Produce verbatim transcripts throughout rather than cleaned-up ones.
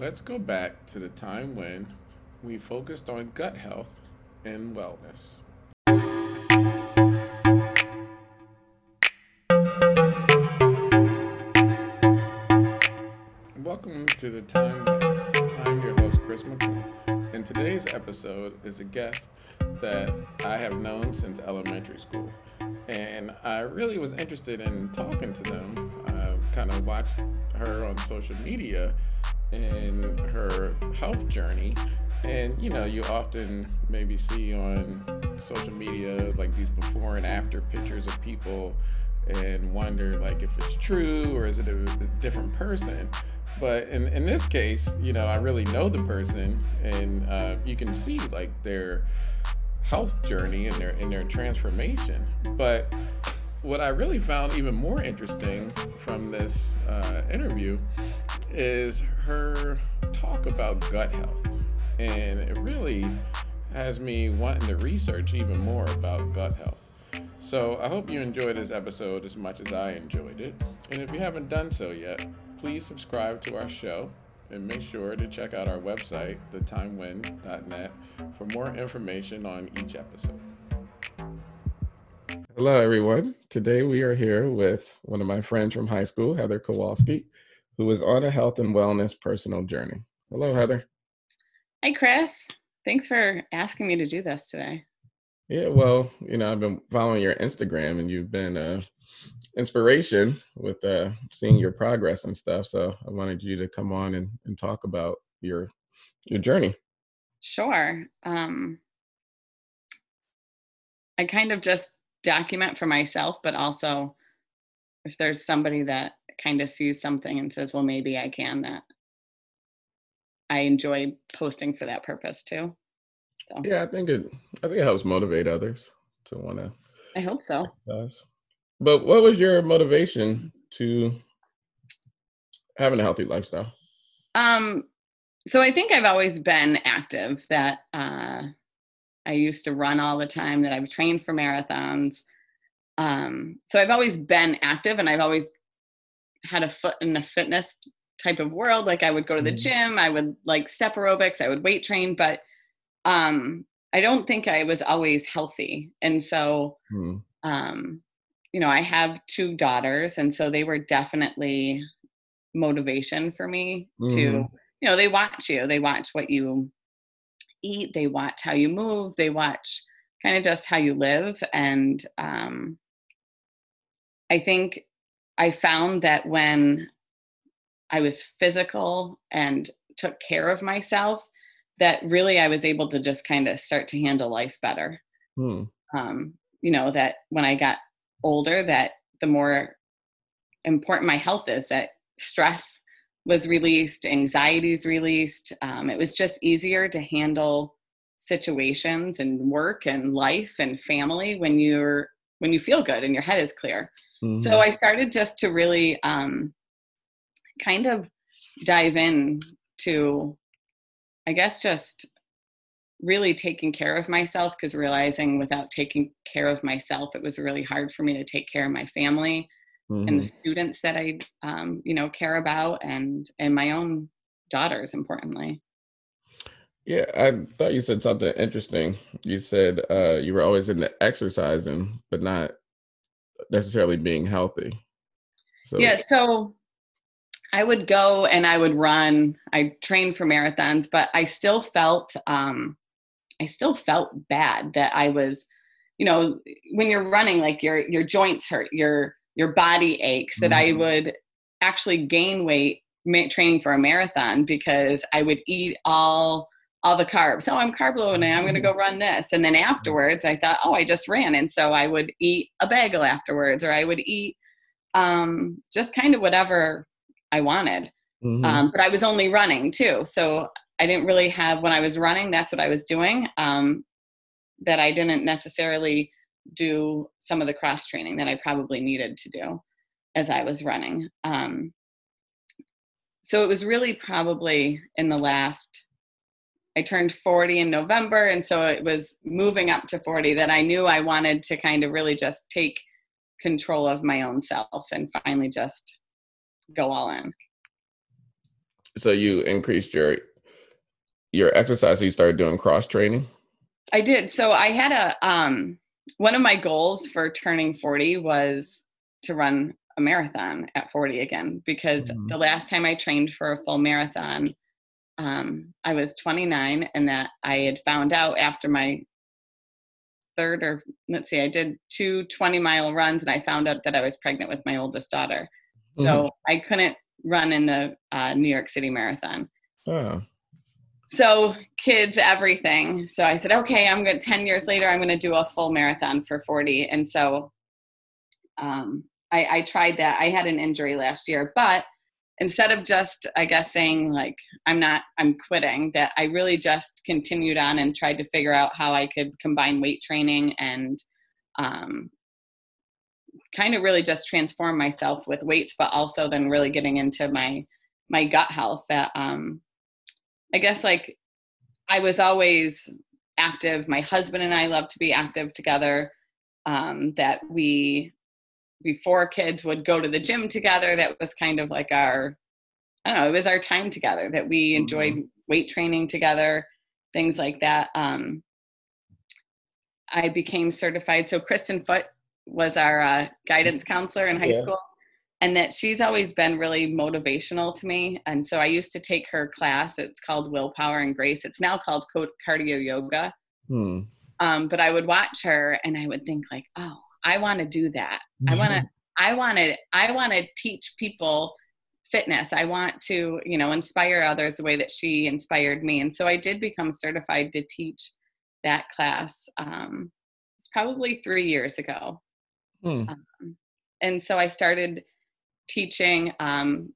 Let's go back to the time when we focused on gut health and wellness. Welcome to the time when I'm your host, Chris McCall, and today's episode is a guest that I have known since elementary school, and I really was interested in talking to them. I kind of watched her on social media and her health journey, and you know, you often maybe see on social media like these before and after pictures of people and wonder like if it's true or is it a, a different person. But in, in this case, you know, I really know the person, and uh, you can see like their health journey and their in their transformation. But what I really found even more interesting from this uh, interview is her talk about gut health, and it really has me wanting to research even more about gut health. So I hope you enjoyed this episode as much as I enjoyed it, and if you haven't done so yet, please subscribe to our show and make sure to check out our website, the time wind dot net, for more information on each episode. Hello, everyone. Today we are here with one of my friends from high school, Heather Kowalski, who is on a health and wellness personal journey. Hello, Heather. Hi, Chris. Thanks for asking me to do this today. Yeah, well, you know, I've been following your Instagram, and you've been an uh, inspiration with uh, seeing your progress and stuff. So I wanted you to come on and, and talk about your your journey. Sure. Um, I kind of just document for myself, but also if there's somebody that kind of sees something and says, well, maybe I can, that I enjoy posting for that purpose too. So. Yeah, I think it. I think it helps motivate others to want to. I hope so. Exercise. But what was your motivation to having a healthy lifestyle? Um, so I think I've always been active. That uh, I used to run all the time. That I've trained for marathons. Um, so I've always been active, and I've always had a foot in the fitness type of world. Like I would go to the mm-hmm. gym. I would like step aerobics. I would weight train, but Um, I don't think I was always healthy. And so, hmm. um, you know, I have two daughters, and so they were definitely motivation for me mm. to, you know, they watch you, they watch what you eat, they watch how you move, they watch kind of just how you live. And, um, I think I found that when I was physical and took care of myself, that really I was able to just kind of start to handle life better. Hmm. Um, you know, that when I got older, that the more important my health is, that stress was released, anxiety's released. Um, it was just easier to handle situations and work and life and family when you're, when you feel good and your head is clear. Mm-hmm. So I started just to really um, kind of dive in to, I guess, just really taking care of myself, because realizing without taking care of myself, it was really hard for me to take care of my family mm-hmm. and the students that I, um, you know, care about, and, and my own daughters, importantly. Yeah. I thought you said something interesting. You said uh, you were always into exercising, but not necessarily being healthy. So- yeah. So I would go and I would run. I trained for marathons, but I still felt, um, I still felt bad that I was, you know, when you're running, like your, your joints hurt, your, your body aches, that mm-hmm. I would actually gain weight ma- training for a marathon, because I would eat all, all the carbs. Oh, I'm carb low and I'm going to go run this. And then afterwards I thought, oh, I just ran. And so I would eat a bagel afterwards, or I would eat, um, just kind of whatever I wanted, mm-hmm. um, but I was only running too. So I didn't really have, when I was running, that's what I was doing, um, that I didn't necessarily do some of the cross training that I probably needed to do as I was running. Um, so it was really probably in the last, I turned forty in November. And so it was moving up to forty that I knew I wanted to kind of really just take control of my own self and finally just go all in. So you increased your your exercise. So you started doing cross training? I did. So I had a, um, one of my goals for turning forty was to run a marathon at forty again, because mm-hmm. the last time I trained for a full marathon, um, I was twenty-nine, and that I had found out after my third or let's see, I did two twenty mile runs, and I found out that I was pregnant with my oldest daughter. So mm-hmm. I couldn't run in the uh, New York City Marathon. Oh. So kids, everything. So I said, okay, I'm going to, ten years later, I'm going to do a full marathon for forty. And so um, I, I tried that. I had an injury last year, but instead of just, I guess, saying like, I'm not, I'm quitting, that I really just continued on and tried to figure out how I could combine weight training and um, kind of really just transform myself with weights, but also then really getting into my, my gut health that, um, I guess like I was always active. My husband and I love to be active together, um, that we, before kids, would go to the gym together. That was kind of like our, I don't know, it was our time together, that we enjoyed mm-hmm. weight training together, things like that. Um, I became certified. So Kristen Foote was our uh, guidance counselor in high yeah. school. And that she's always been really motivational to me. And so I used to take her class. It's called Willpower and Grace. It's now called Code Cardio Yoga. Hmm. Um, but I would watch her and I would think like, oh, I want to do that. I want to, I want to, I want to teach people fitness. I want to, you know, inspire others the way that she inspired me. And so I did become certified to teach that class. Um, it's probably three years ago. Hmm. Um, and so I started teaching um,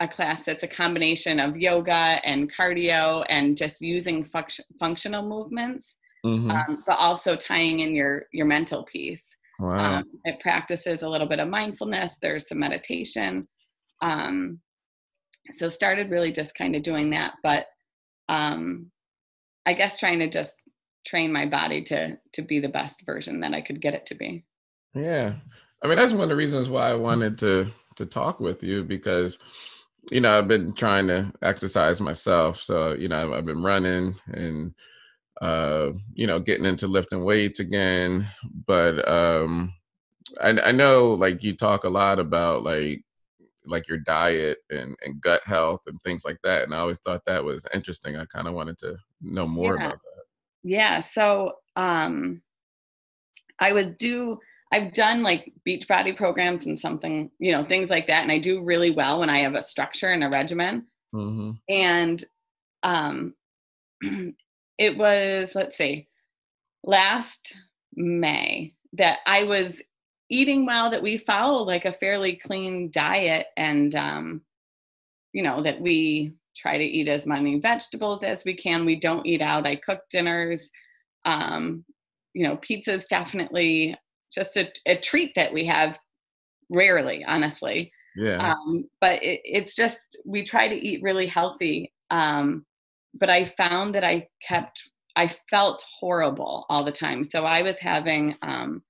a class that's a combination of yoga and cardio and just using funct- functional movements, mm-hmm. um, but also tying in your, your mental piece. Wow. Um, it practices a little bit of mindfulness. There's some meditation. Um, so started really just kind of doing that, but um, I guess trying to just train my body to, to be the best version that I could get it to be. Yeah. I mean, that's one of the reasons why I wanted to to talk with you, because, you know, I've been trying to exercise myself. So, you know, I've been running and, uh, you know, getting into lifting weights again. But um, I, I know, like, you talk a lot about, like, like your diet and, and gut health and things like that. And I always thought that was interesting. I kind of wanted to know more yeah. about that. Yeah. So um, I would do... I've done like Beachbody programs and something, you know, things like that. And I do really well when I have a structure and a regimen. Mm-hmm. And um, it was, let's see, last May that I was eating well, that we followed like a fairly clean diet. And, um, you know, that we try to eat as many vegetables as we can. We don't eat out. I cook dinners, um, you know, pizza's definitely just a, a treat that we have rarely, honestly. Yeah. Um, but it, it's just, we try to eat really healthy. Um, but I found that I kept, I felt horrible all the time. So I was having um,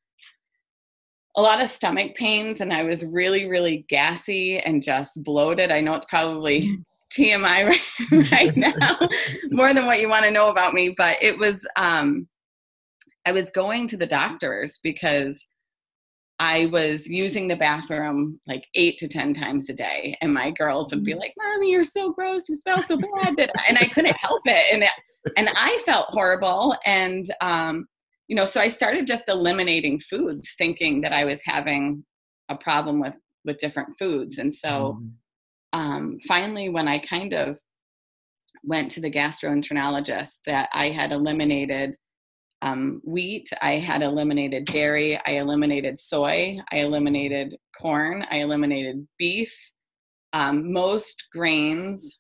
a lot of stomach pains, and I was really, really gassy and just bloated. I know it's probably T M I right, right now, more than what you want to know about me, but it was, um, I was going to the doctors because I was using the bathroom like eight to ten times a day. And my girls would be like, Mommy, you're so gross. You smell so bad. That I, and I couldn't help it. And, it, and I felt horrible. And, um, you know, so I started just eliminating foods, thinking that I was having a problem with, with different foods. And so um, finally, when I kind of went to the gastroenterologist, that I had eliminated Um, wheat, I had eliminated dairy, I eliminated soy, I eliminated corn, I eliminated beef, um, most grains,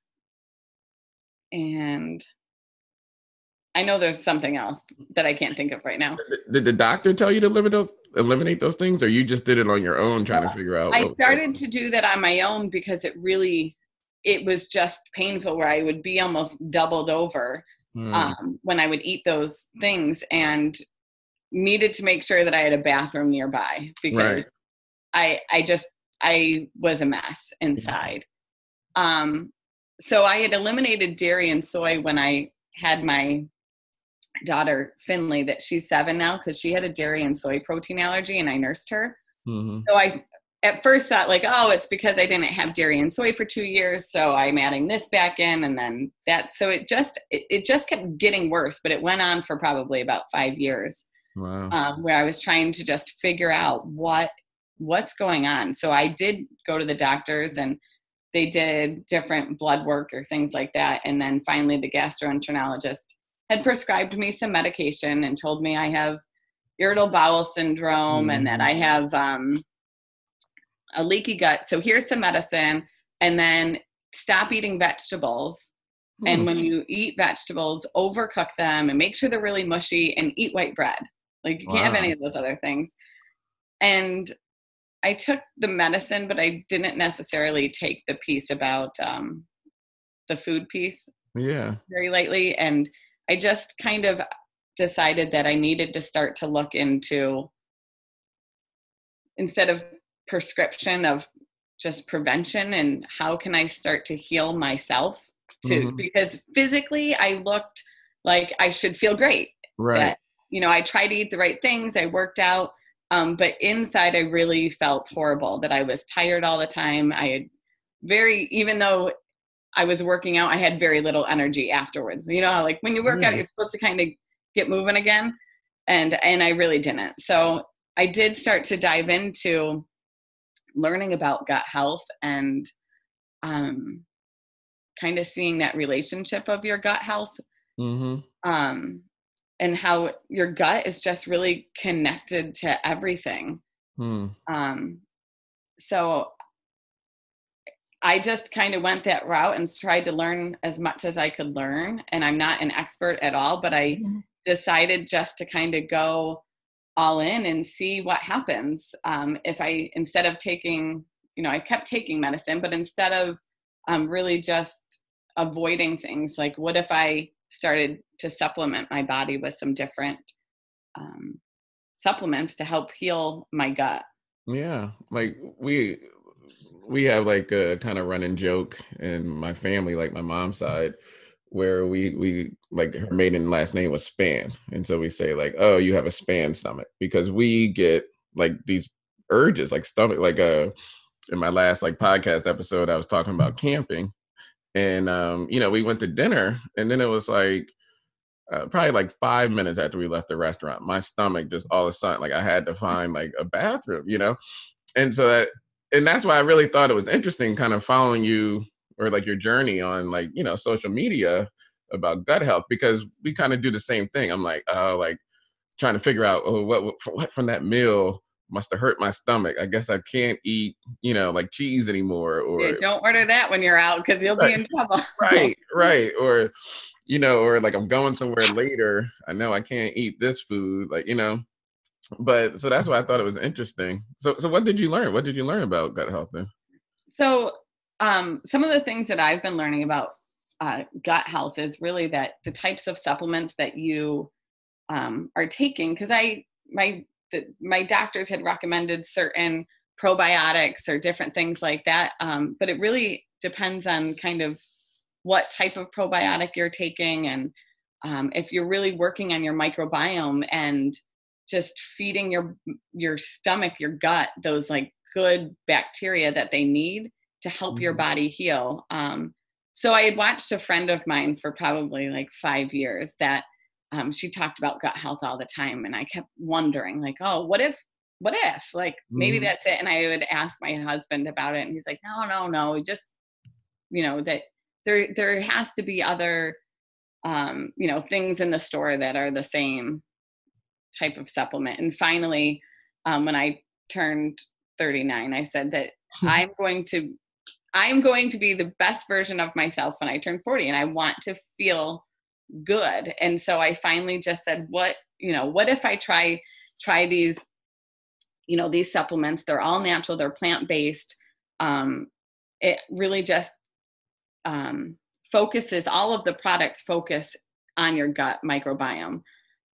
and I know there's something else that I can't think of right now. Did the doctor tell you to eliminate those, eliminate those things, or you just did it on your own trying well, to figure out? I started to do that on my own because it really, it was just painful where I would be almost doubled over. Mm. Um, when I would eat those things, and needed to make sure that I had a bathroom nearby because right. I, I just, I was a mess inside. Um, so I had eliminated dairy and soy when I had my daughter, Finley, that she's seven now, because she had a dairy and soy protein allergy and I nursed her. Mm-hmm. So I at first thought like, oh, it's because I didn't have dairy and soy for two years. So I'm adding this back in and then that. So it just, it, it just kept getting worse, but it went on for probably about five years wow. um, where I was trying to just figure out what, what's going on. So I did go to the doctors and they did different blood work or things like that. And then finally the gastroenterologist had prescribed me some medication and told me I have irritable bowel syndrome mm. and that I have um, a leaky gut. So here's some medicine and then stop eating vegetables. Mm. And when you eat vegetables, overcook them and make sure they're really mushy and eat white bread. Like you wow. can't have any of those other things. And I took the medicine, but I didn't necessarily take the piece about um, the food piece yeah. very lightly. And I just kind of decided that I needed to start to look into, instead of prescription, of just prevention and how can I start to heal myself too, mm-hmm. because physically I looked like I should feel great. Right. That, you know, I tried to eat the right things. I worked out. Um, but inside I really felt horrible, that I was tired all the time. I had very, even though I was working out, I had very little energy afterwards. You know, like when you work mm. out, you're supposed to kind of get moving again. And, and I really didn't. So I did start to dive into learning about gut health and, um, kind of seeing that relationship of your gut health. Mm-hmm. Um, and how your gut is just really connected to everything. Hmm. Um, so I just kind of went that route and tried to learn as much as I could learn. And I'm not an expert at all, but I mm-hmm. decided just to kind of go all in and see what happens. Um, if I, instead of taking, you know, I kept taking medicine, but instead of um, really just avoiding things, like what if I started to supplement my body with some different um, supplements to help heal my gut. Yeah. Like we, we have like a kind of running joke in my family, like my mom's side, where we, we like her maiden last name was Span. And so we say like, oh, you have a span stomach, because we get like these urges, like stomach, like uh, in my last like podcast episode, I was talking about camping. And, um, you know, we went to dinner and then it was like, uh, probably like five minutes after we left the restaurant, my stomach just all of a sudden, like I had to find like a bathroom, you know? And so that, and that's why I really thought it was interesting kind of following you or like your journey on like, you know, social media about gut health, because we kind of do the same thing. I'm like, oh, like trying to figure out oh, what, what from that meal must have hurt my stomach. I guess I can't eat, you know, like cheese anymore. Or yeah, don't order that when you're out because you'll right, be in trouble. right, right. Or, you know, or like I'm going somewhere later. I know I can't eat this food, like, you know. But so that's why I thought it was interesting. So so what did you learn? What did you learn about gut health then? So um, some of the things that I've been learning about uh, gut health is really that the types of supplements that you um, are taking, because I, my, that my doctors had recommended certain probiotics or different things like that. Um, but it really depends on kind of what type of probiotic you're taking. And um, if you're really working on your microbiome and just feeding your, your stomach, your gut, those like good bacteria that they need to help mm-hmm. your body heal. Um, so I had watched a friend of mine for probably like five years that Um, she talked about gut health all the time. And I kept wondering like, oh, what if, what if like, maybe mm-hmm. that's it. And I would ask my husband about it and he's like, no, no, no. Just, you know, that there, there has to be other, um, you know, things in the store that are the same type of supplement. And finally, um, when I turned thirty-nine, I said that I'm going to, I'm going to be the best version of myself when I turn forty. And I want to feel good. And so I finally just said, what, you know, what if I try, try these, you know, these supplements, they're all natural, they're plant-based. Um, it really just um, focuses, all of the products focus on your gut microbiome.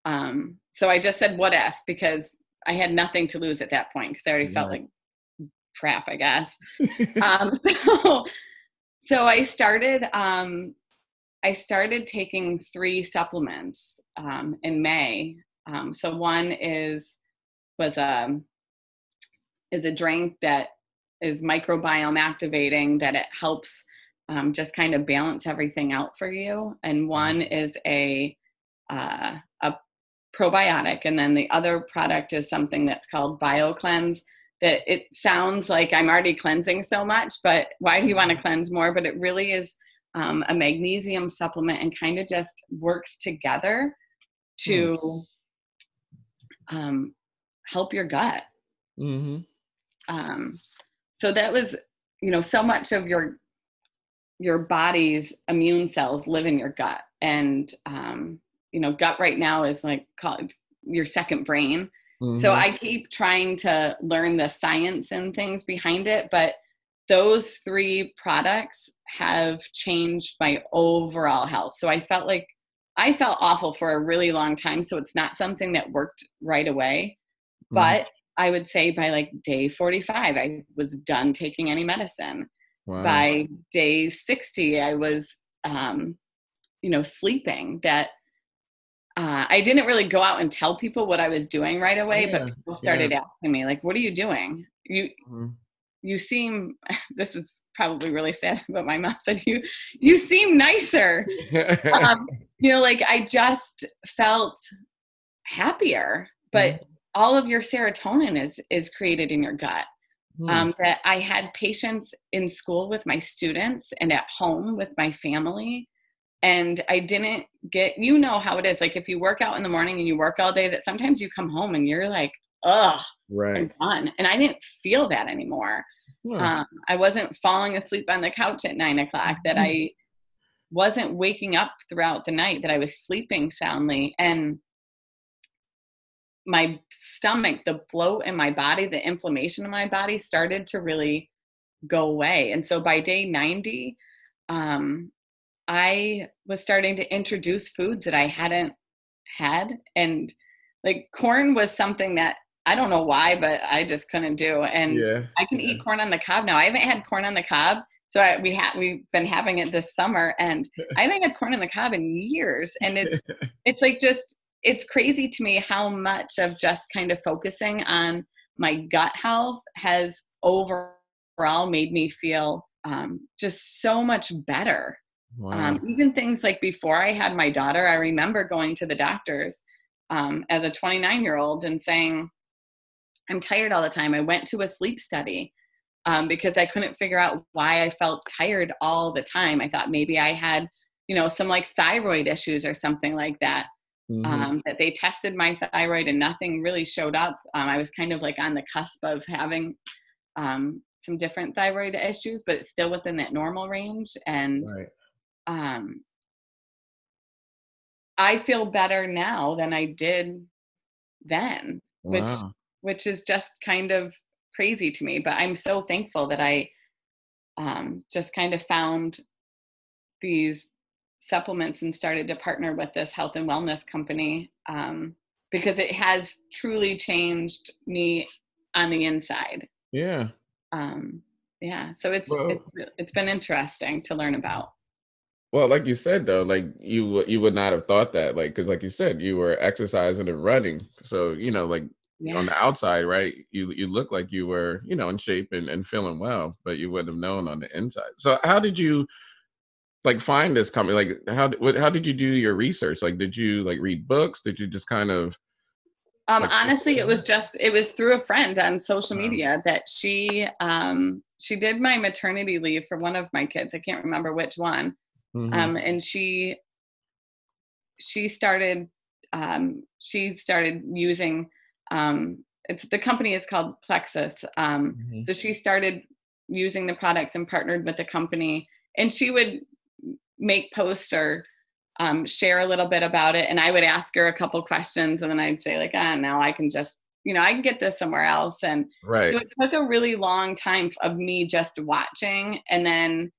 Um, so I just said, what if, because I had nothing to lose at that point, because I already yeah. felt like crap, I guess. um, so So I started, um, I started taking three supplements um, in May. Um, so one is, was a, is a drink that is microbiome activating, that it helps um, just kind of balance everything out for you. And one is a, uh, a probiotic. And then the other product is something that's called BioCleanse, that it sounds like I'm already cleansing so much, but why do you want to cleanse more? But it really is um, a magnesium supplement, and kind of just works together to um, help your gut. Mm-hmm. Um, so that was, you know, so much of your, your body's immune cells live in your gut, and, um, you know, gut right now is like called your second brain. Mm-hmm. So I keep trying to learn the science and things behind it, but those three products have changed my overall health. So I felt like I felt awful for a really long time. So it's not something that worked right away, mm-hmm. but I would say by like day forty-five, I was done taking any medicine. Wow. By day sixty, I was, um, you know, sleeping. That uh, I didn't really go out and tell people what I was doing right away, yeah. but people started yeah. asking me, like, "What are you doing? You, mm-hmm. you seem." This is probably really sad, but my mom said, "You, you seem nicer." um, you know, like I just felt happier, but. Mm-hmm. All of your serotonin is, is created in your gut. Mm. Um, that I had patients in school with my students and at home with my family. And I didn't get, you know how it is. Like if you work out in the morning and you work all day, that sometimes you come home and you're like, ugh, right. I'm done. And I didn't feel that anymore. Yeah. Um, I wasn't falling asleep on the couch at nine o'clock, that mm. I wasn't waking up throughout the night, that I was sleeping soundly. And my stomach, the bloat in my body, the inflammation in my body started to really go away. And so by day ninety, um, I was starting to introduce foods that I hadn't had. And like corn was something that I don't know why, but I just couldn't do. And yeah. I can yeah. eat corn on the cob now. I haven't had corn on the cob. So I, we ha- we've been having it this summer, and I haven't had corn on the cob in years. And it, it's like just, it's crazy to me how much of just kind of focusing on my gut health has overall made me feel um, just so much better. Wow. Um, even things like before I had my daughter, I remember going to the doctors um, as a twenty-nine year old and saying, I'm tired all the time. I went to a sleep study um, because I couldn't figure out why I felt tired all the time. I thought maybe I had, you know, some like thyroid issues or something like that. Mm-hmm. Um, that they tested my thyroid and nothing really showed up. Um, I was kind of like on the cusp of having um, some different thyroid issues, but it's still within that normal range. And right. um, I feel better now than I did then, wow. which which is just kind of crazy to me. But I'm so thankful that I um, just kind of found these supplements and started to partner with this health and wellness company um, because it has truly changed me on the inside. Yeah. Um, yeah. So it's, well, it's it's been interesting to learn about. Well, like you said, though, like you you would not have thought that, like, because like you said, you were exercising and running. So, you know, like yeah. on the outside, right, you you look like you were, you know, in shape and, and feeling well, but you wouldn't have known on the inside. So how did you like find this company? Like how, what, how did you do your research? Like, did you like read books? Did you just kind of? Um, like, honestly, it was just, it was through a friend on social media that she, um, she did my maternity leave for one of my kids. I can't remember which one. Mm-hmm. Um, and she, she started, um, she started using, um, it's, the company is called Plexus. Um, mm-hmm. So she started using the products and partnered with the company, and she would make posts or um, share a little bit about it. And I would ask her a couple questions, and then I'd say like, ah, now I can just, you know, I can get this somewhere else. And right. so it took a really long time of me just watching and then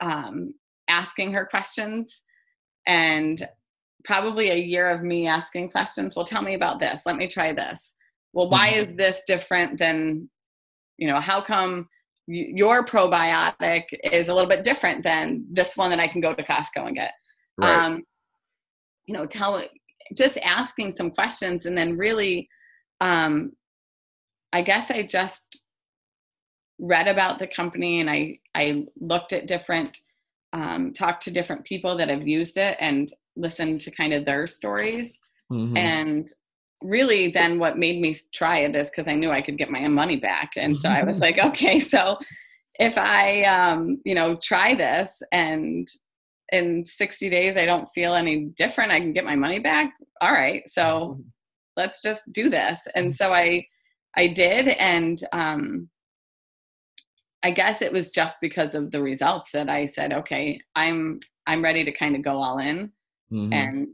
um, asking her questions, and probably a year of me asking questions. Well, tell me about this. Let me try this. Well, why mm-hmm. is this different than, you know, how come your probiotic is a little bit different than this one that I can go to Costco and get. Right. Um, you know, tell just asking some questions, and then really, um, I guess I just read about the company, and I, I looked at different, um, talked to different people that have used it and listened to kind of their stories. Mm-hmm. And really then what made me try it is because I knew I could get my own money back. And so I was like, okay, so if I, um, you know, try this and in sixty days, I don't feel any different, I can get my money back. All right. So let's just do this. And so I, I did. And, um, I guess it was just because of the results that I said, okay, I'm, I'm ready to kind of go all in. Mm-hmm. And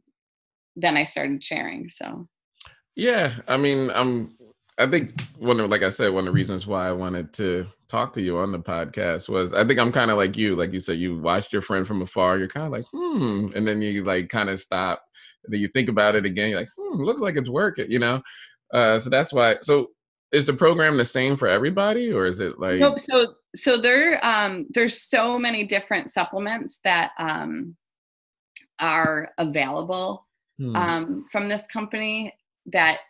then I started sharing. So, yeah, I mean, I'm, I think one of, like I said, one of the reasons why I wanted to talk to you on the podcast was, I think I'm kind of like you, like you said, you watched your friend from afar, you're kind of like, Hmm. And then you like kind of stop, and then you think about it again. You're like, Hmm, looks like it's working, you know? Uh, so that's why, so is the program the same for everybody, or is it like? Nope. So, so there, um, there's so many different supplements that, um, are available, hmm. um, from this company, that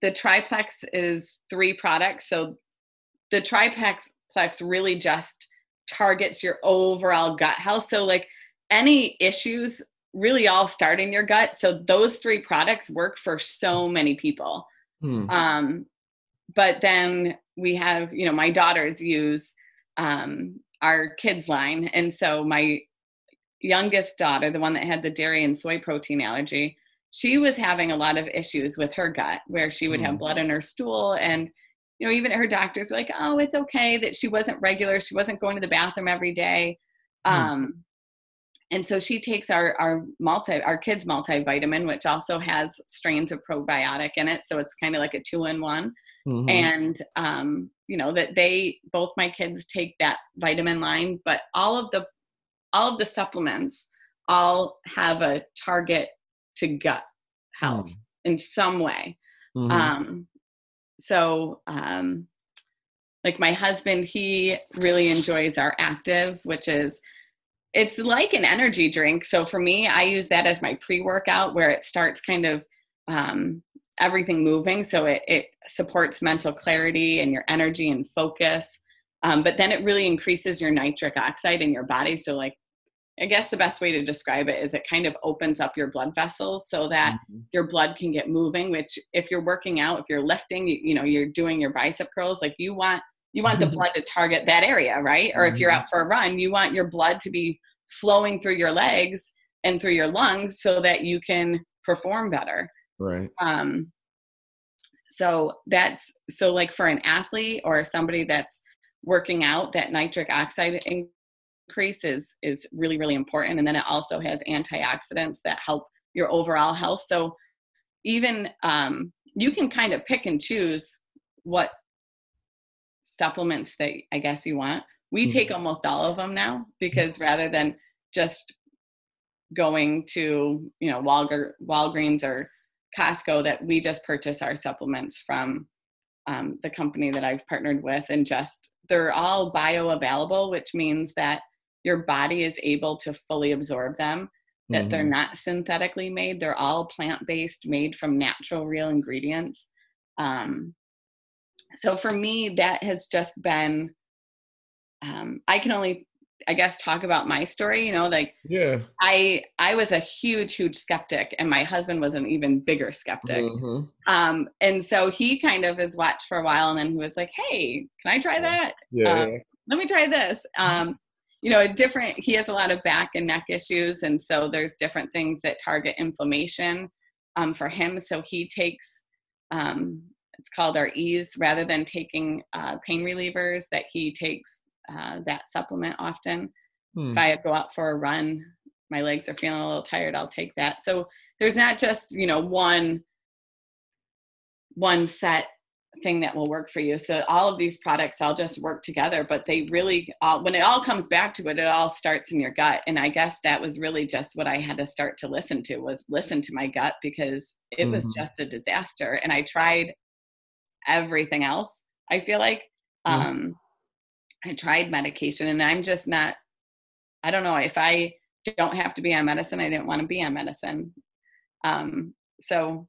the Triplex is three products. So the Triplex really just targets your overall gut health. So like any issues really all start in your gut. So those three products work for so many people. Hmm. Um, But then we have, you know, my daughters use um, our kids line. And so my youngest daughter, the one that had the dairy and soy protein allergy, she was having a lot of issues with her gut where she would mm. have blood in her stool. And, you know, even her doctors were like, oh, it's okay that she wasn't regular. She wasn't going to the bathroom every day. Mm. Um, and so she takes our, our multi, our kids multivitamin, which also has strains of probiotic in it. So it's kind of like a two in one. Mm-hmm. And, um, you know, that they, both my kids take that vitamin line, but all of the, all of the supplements all have a target to gut health mm-hmm. in some way. Mm-hmm. Um, so, um, like my husband, he really enjoys our active, which is, it's like an energy drink. So for me, I use that as my pre-workout where it starts kind of, um, everything moving. So it, it supports mental clarity and your energy and focus. Um, but then it really increases your nitric oxide in your body. So like, I guess the best way to describe it is it kind of opens up your blood vessels so that mm-hmm. your blood can get moving, which if you're working out, if you're lifting, you, you know, you're doing your bicep curls, like you want, you want the blood to target that area, right? Or mm-hmm. if you're out for a run, you want your blood to be flowing through your legs and through your lungs so that you can perform better. Right. Um, so that's, so like for an athlete or somebody that's working out, that nitric oxide increase is, is really, really important. And then it also has antioxidants that help your overall health. So even, um, you can kind of pick and choose what supplements that I guess you want. We mm-hmm. take almost all of them now because rather than just going to, you know, Walgr- Walgreens or Costco, that we just purchase our supplements from um, the company that I've partnered with, and just they're all bioavailable, which means that your body is able to fully absorb them, that mm-hmm. they're not synthetically made. They're all plant-based, made from natural, real ingredients. Um, so for me, that has just been, um, I can only, I guess, talk about my story, you know, like yeah. I, I was a huge, huge skeptic, and my husband was an even bigger skeptic. Mm-hmm. Um, and so he kind of has watched for a while, and then he was like, hey, can I try that? Yeah. Um, let me try this. Um, you know, a different, he has a lot of back and neck issues. And so there's different things that target inflammation, um, for him. So he takes, um, it's called our ease, rather than taking, uh, pain relievers, that he takes, Uh, that supplement often. Hmm. If I go out for a run, my legs are feeling a little tired, I'll take that. So there's not just, you know, one, one set thing that will work for you. So all of these products all just work together, but they really, all, when it all comes back to it, it all starts in your gut. And I guess that was really just what I had to start to listen to, was listen to my gut, because it mm-hmm. was just a disaster. And I tried everything else, I feel like. Um, mm-hmm. I tried medication, and I'm just not, I don't know, if I don't have to be on medicine, I didn't want to be on medicine. Um, so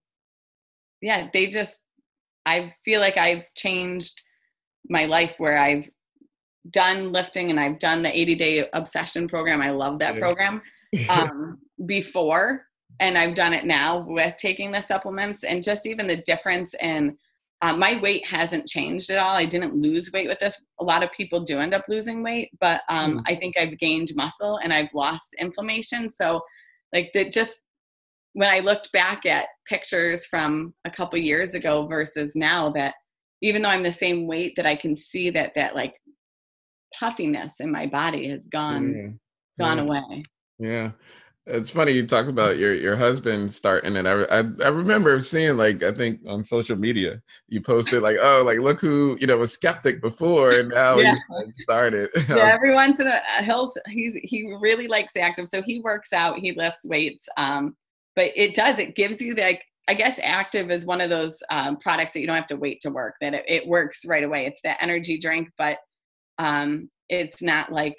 yeah, they just, I feel like I've changed my life where I've done lifting and I've done the eighty day obsession program. I love that yeah. program um, before, and I've done it now with taking the supplements, and just even the difference in uh, my weight hasn't changed at all. I didn't lose weight with this. A lot of people do end up losing weight, but um, mm. I think I've gained muscle and I've lost inflammation. So like that, just when I looked back at pictures from a couple years ago versus now, that even though I'm the same weight, that I can see that, that like puffiness in my body has gone, yeah. gone yeah. away. Yeah. It's funny you talk about your, your husband starting it. I, I I remember seeing, like, I think on social media, you posted like, oh, like, look who, you know, was skeptic before, and now yeah. he's started. Yeah, every once in a he'll he's he really likes active. So he works out, he lifts weights. Um, but it does, it gives you like, I guess active is one of those um, products that you don't have to wait to work, that it, it works right away. It's that energy drink, but um, it's not like,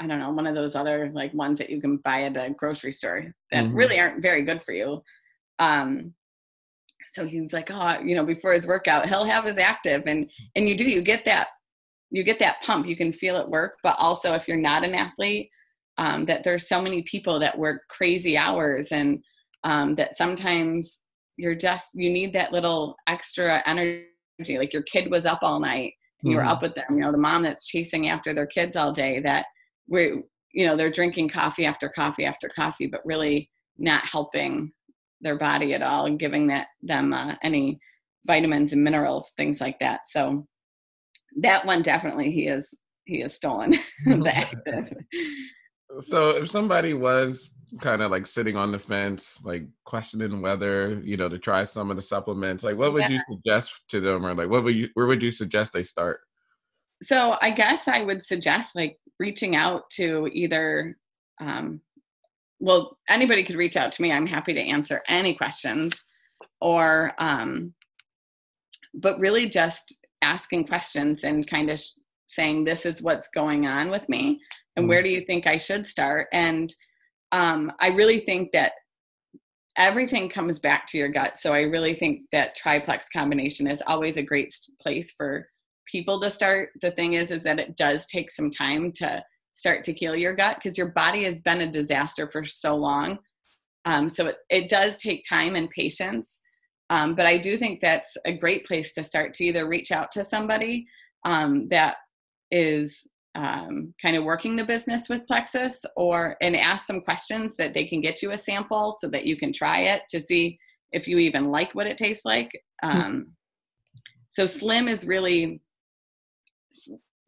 I don't know, one of those other like ones that you can buy at a grocery store that mm-hmm. really aren't very good for you. Um, so he's like, oh, you know, before his workout, he'll have his active, and, and you do, you get that, you get that pump, you can feel it work. But also if you're not an athlete, um, that there's so many people that work crazy hours, and um, that sometimes you're just, you need that little extra energy. Like your kid was up all night and mm-hmm. you were up with them, you know, the mom that's chasing after their kids all day, that, we, you know, they're drinking coffee after coffee after coffee, but really not helping their body at all and giving that them uh, any vitamins and minerals, things like that. So that one definitely he is he has stolen the active. So if somebody was kind of like sitting on the fence, like questioning whether, you know, to try some of the supplements, like what would yeah. you suggest to them, or like what would you where would you suggest they start? So I guess I would suggest like reaching out to either, um, well, anybody could reach out to me. I'm happy to answer any questions, or, um, but really just asking questions and kind of sh- saying, this is what's going on with me, and mm-hmm. where do you think I should start? And um, I really think that everything comes back to your gut. So I really think that triplex combination is always a great place for people to start. The thing is, is that it does take some time to start to heal your gut, because your body has been a disaster for so long. Um, so it, it does take time and patience. Um, but I do think that's a great place to start, to either reach out to somebody um, that is um, kind of working the business with Plexus, or, and ask some questions that they can get you a sample so that you can try it to see if you even like what it tastes like. Um, so Slim is really,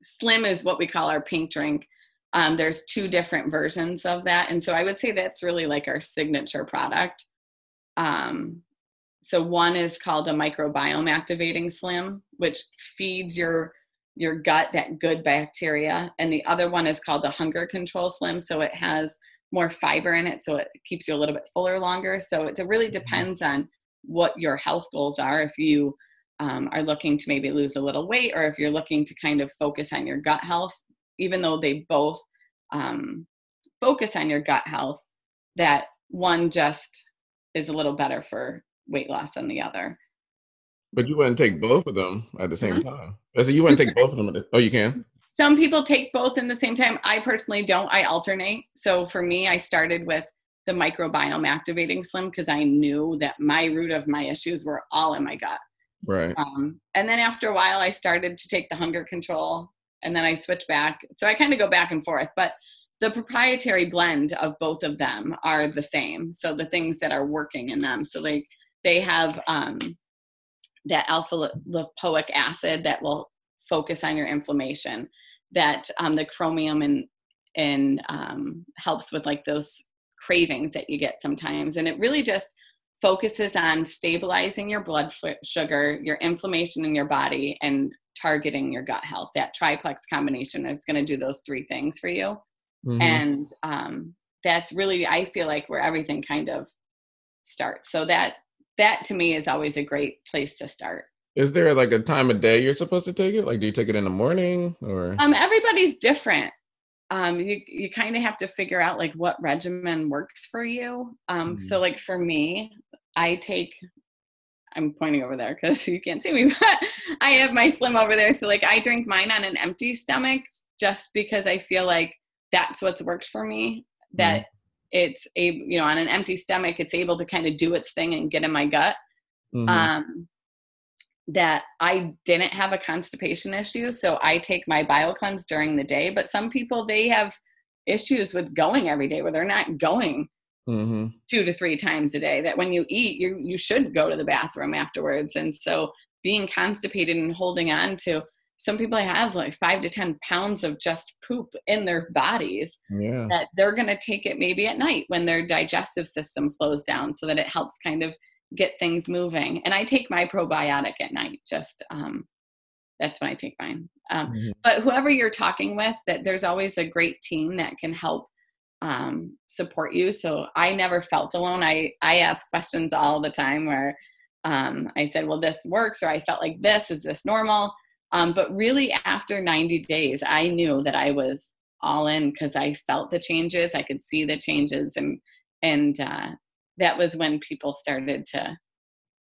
Slim is what we call our pink drink. Um, there's two different versions of that. And so I would say that's really like our signature product. Um, so one is called a microbiome activating Slim, which feeds your, your gut that good bacteria. And the other one is called a hunger control Slim. So it has more fiber in it, so it keeps you a little bit fuller longer. So it really depends on what your health goals are. If you Um, are looking to maybe lose a little weight, or if you're looking to kind of focus on your gut health, even though they both um, focus on your gut health, that one just is a little better for weight loss than the other. But you wouldn't take both of them at the same mm-hmm. time. So you wouldn't take both of them. At the, oh, you can? Some people take both in the same time. I personally don't. I alternate. So for me, I started with the microbiome activating Slim because I knew that my root of my issues were all in my gut. Right. Um, and then after a while I started to take the hunger control, and then I switched back. So I kind of go back and forth, but the proprietary blend of both of them are the same. So the things that are working in them. So they, they have, um, that alpha lipoic acid that will focus on your inflammation, that, um, the chromium and, and, um, helps with like those cravings that you get sometimes. And it really just focuses on stabilizing your blood sugar, your inflammation in your body, and targeting your gut health. That triplex combination is going to do those three things for you. Mm-hmm. And um, that's really, I feel like, where everything kind of starts. So that, that to me is always a great place to start. Is there like a time of day you're supposed to take it? Like, do you take it in the morning or? Um, everybody's different. Um, you you kind of have to figure out like what regimen works for you. Um, mm-hmm. So like for me, I take, I'm pointing over there because you can't see me, but I have my Slim over there. So like I drink mine on an empty stomach just because I feel like that's what's worked for me. That mm-hmm. it's a, you know, on an empty stomach, it's able to kind of do its thing and get in my gut. Mm-hmm. Um, that I didn't have a constipation issue. So I take my BioCleanse during the day, but some people, they have issues with going every day where they're not going mm-hmm. two to three times a day, that when you eat, you you should go to the bathroom afterwards. And so being constipated and holding on to, some people have like five to ten pounds of just poop in their bodies yeah. that they're going to take it maybe at night when their digestive system slows down so that it helps kind of get things moving. And I take my probiotic at night, just, um, that's when I take mine. Um, mm-hmm. But whoever you're talking with, that there's always a great team that can help, um, support you. So I never felt alone. I, I ask questions all the time where, um, I said, well, this works, or I felt like this, is this normal? Um, but really after ninety days, I knew that I was all in because I felt the changes. I could see the changes and, and, uh, that was when people started to,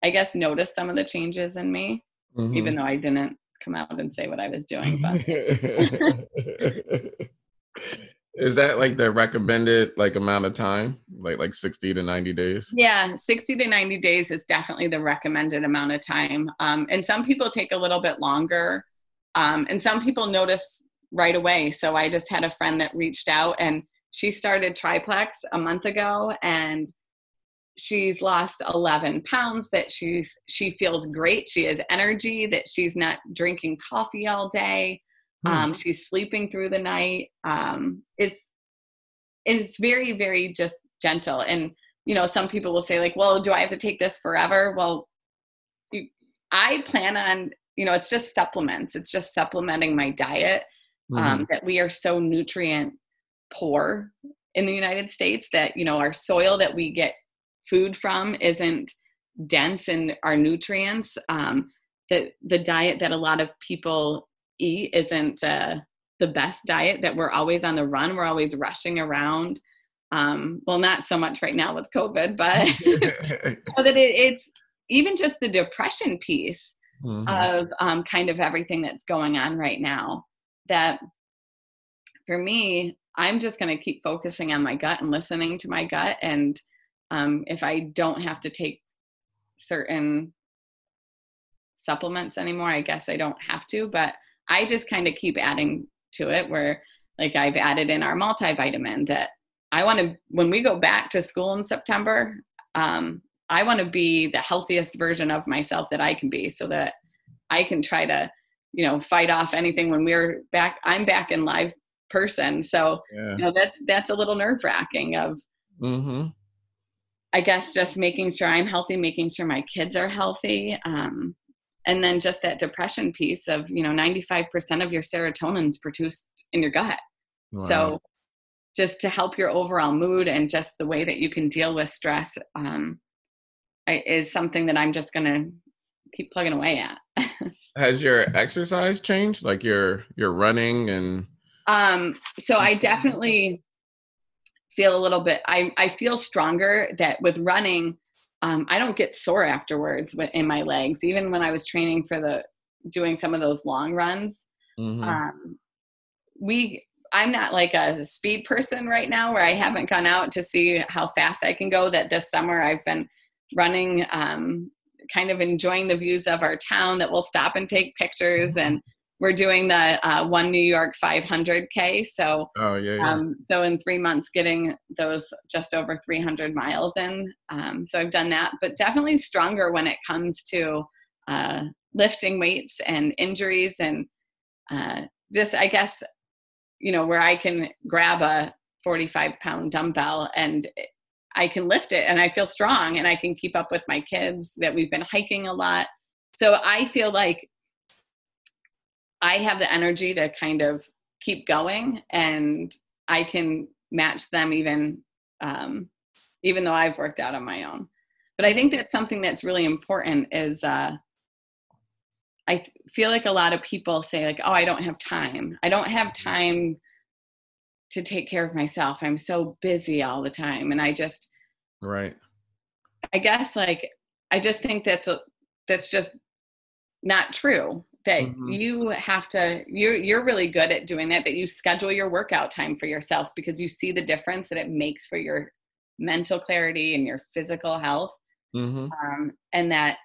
I guess, notice some of the changes in me, mm-hmm. even though I didn't come out and say what I was doing. But is that like the recommended like amount of time, like like sixty to ninety days? Yeah, sixty to ninety days is definitely the recommended amount of time. Um, and some people take a little bit longer, um, and some people notice right away. So I just had a friend that reached out, and she started Triplex a month ago, and she's lost eleven pounds, that she's, she feels great. She has energy, that she's not drinking coffee all day. Mm. Um, she's sleeping through the night. Um, it's, it's very, very just gentle. And, you know, some people will say like, well, do I have to take this forever? Well, you, I plan on, you know, it's just supplements. It's just supplementing my diet, mm. um, that we are so nutrient poor in the United States that, you know, our soil that we get food from isn't dense in our nutrients. Um, the, the diet that a lot of people eat isn't uh, the best diet, that we're always on the run. We're always rushing around. Um, well, not so much right now with COVID, but so that it, it's even just the depression piece mm-hmm. of um, kind of everything that's going on right now, that for me, I'm just going to keep focusing on my gut and listening to my gut. And Um, if I don't have to take certain supplements anymore, I guess I don't have to, but I just kind of keep adding to it, where like I've added in our multivitamin that I want to, when we go back to school in September, um, I want to be the healthiest version of myself that I can be, so that I can try to, you know, fight off anything when we're back, I'm back in live person. So, yeah. you know, that's, that's a little nerve wracking of, mm-hmm. I guess just making sure I'm healthy, making sure my kids are healthy. Um, and then just that depression piece of, you know, ninety-five percent of your serotonin is produced in your gut. Wow. So just to help your overall mood and just the way that you can deal with stress um, is something that I'm just going to keep plugging away at. Has your exercise changed? Like your, your running and. Um, so I definitely feel a little bit, I, I feel stronger, that with running, um, I don't get sore afterwards in my legs. Even when I was training for the, doing some of those long runs, mm-hmm. um, we, I'm not like a speed person right now, where I haven't gone out to see how fast I can go, that this summer I've been running, um, kind of enjoying the views of our town, that we'll stop and take pictures, and we're doing the uh, One New York five hundred K. So, oh, yeah, yeah. Um, so in three months, getting those just over three hundred miles in. Um, so I've done that, but definitely stronger when it comes to uh, lifting weights and injuries, and uh, just, I guess, you know, where I can grab a forty-five pound dumbbell and I can lift it and I feel strong and I can keep up with my kids, that we've been hiking a lot. So I feel like I have the energy to kind of keep going, and I can match them even, um, even though I've worked out on my own. But I think that's something that's really important, is uh, I feel like a lot of people say like, oh, I don't have time. I don't have time to take care of myself. I'm so busy all the time. And I just, right. I guess like, I just think that's, a, that's just not true, that mm-hmm. you have to, you're, you're really good at doing that, that you schedule your workout time for yourself because you see the difference that it makes for your mental clarity and your physical health. Mm-hmm. Um, and that,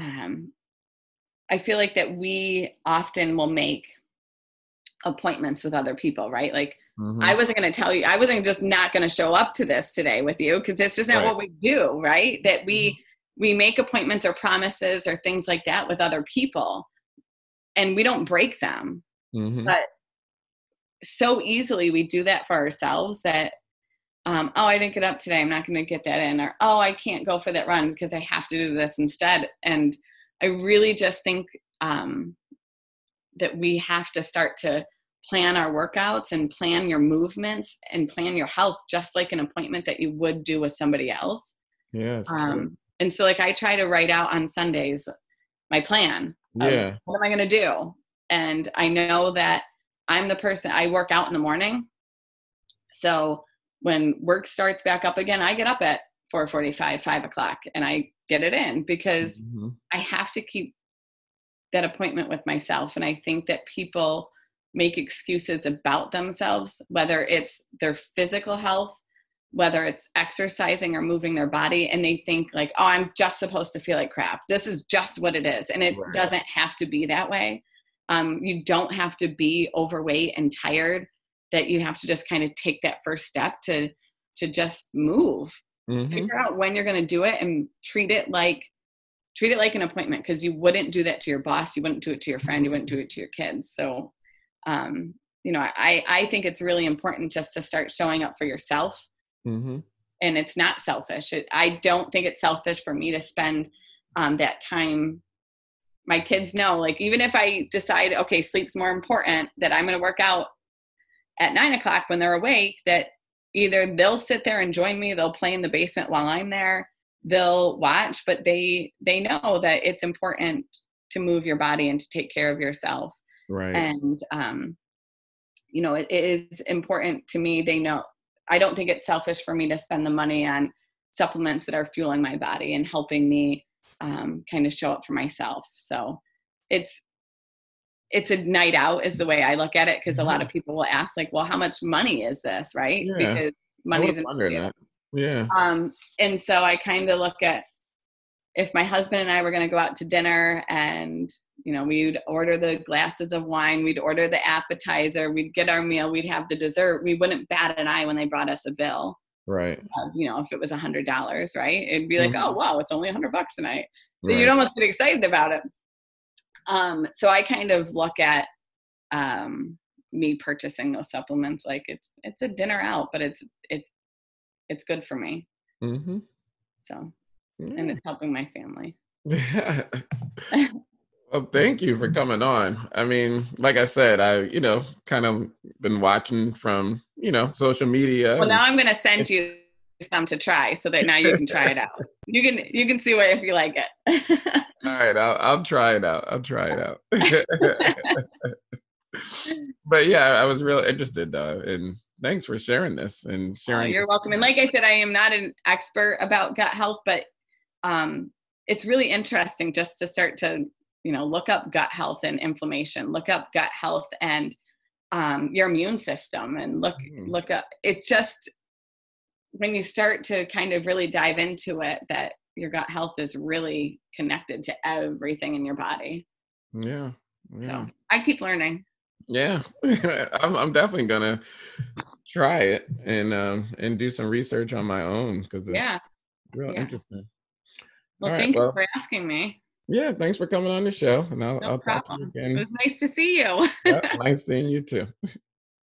um, I feel like that we often will make appointments with other people, right? Like mm-hmm. I wasn't going to tell you, I wasn't just not going to show up to this today with you because that's just not right. what we do, right? That we, mm-hmm. we make appointments or promises or things like that with other people and we don't break them. Mm-hmm. But so easily we do that for ourselves that, um, oh, I didn't get up today. I'm not going to get that in. Or, oh, I can't go for that run because I have to do this instead. And I really just think um, that we have to start to plan our workouts and plan your movements and plan your health, just like an appointment that you would do with somebody else. Yeah. Um, and so like, I try to write out on Sundays, my plan. Yeah. What am I going to do? And I know that I'm the person, I work out in the morning. So when work starts back up again, I get up at four forty-five, five o'clock and I get it in because mm-hmm. I have to keep that appointment with myself. And I think that people make excuses about themselves, whether it's their physical health, whether it's exercising or moving their body. And they think like, oh, I'm just supposed to feel like crap. This is just what it is. And it right. doesn't have to be that way. Um, you don't have to be overweight and tired, that you have to just kind of take that first step to, to just move. Mm-hmm. Figure out when you're going to do it and treat it like, treat it like an appointment. Cause you wouldn't do that to your boss. You wouldn't do it to your friend. You wouldn't do it to your kids. So, um, you know, I, I think it's really important just to start showing up for yourself mm-hmm. and it's not selfish. It, I don't think it's selfish for me to spend um, that time. My kids know, like, even if I decide, okay, sleep's more important, that I'm going to work out at nine o'clock when they're awake, that either they'll sit there and join me, they'll play in the basement while I'm there, they'll watch, but they they know that it's important to move your body and to take care of yourself. Right. And, um, you know, it, it is important to me. They know, I don't think it's selfish for me to spend the money on supplements that are fueling my body and helping me um, kind of show up for myself. So it's, it's a night out is the way I look at it. Cause a lot of people will ask like, well, how much money is this? Right. Yeah. Because money's an issue. Yeah. Um, and so I kind of look at if my husband and I were going to go out to dinner and, you know, we'd order the glasses of wine, we'd order the appetizer, we'd get our meal, we'd have the dessert. We wouldn't bat an eye when they brought us a bill. Right. Uh, you know, if it was a hundred dollars, right. It'd be like, mm-hmm. oh, wow, it's only a hundred bucks tonight. So right. You'd almost get excited about it. Um, so I kind of look at, um, me purchasing those supplements. Like it's, it's a dinner out, but it's, it's, it's good for me. Mm-hmm. So, mm. and it's helping my family. Well, thank you for coming on. I mean, like I said, I, you know, kind of been watching from, you know, social media. Well, now I'm going to send you some to try so that now you can try it out. You can, you can see what, if you like it. All right, I'll, I'll try it out. I'll try it out. But yeah, I was really interested though. And thanks for sharing this and sharing. Oh, you're welcome. And like I said, I am not an expert about gut health, but um, it's really interesting just to start to, you know, look up gut health and inflammation, look up gut health and um, your immune system and look, mm. look up. It's just, when you start to kind of really dive into it, that your gut health is really connected to everything in your body. Yeah. yeah. So I keep learning. Yeah. I'm, I'm definitely going to try it and, um, and do some research on my own. Cause it's yeah. real yeah. interesting. Well, All thank right, you well, for asking me. Yeah. Thanks for coming on the show. And I'll, no I'll talk to you again. It was nice to see you. Yep, nice seeing you too.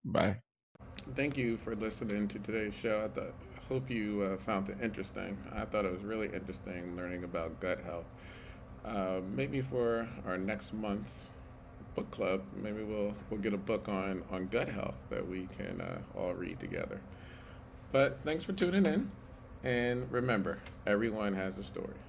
Bye. Thank you for listening to today's show. I thought, hope you uh, found it interesting. I thought it was really interesting learning about gut health. Uh, maybe for our next month's book club, maybe we'll we'll get a book on, on gut health that we can uh, all read together. But thanks for tuning in. And remember, everyone has a story.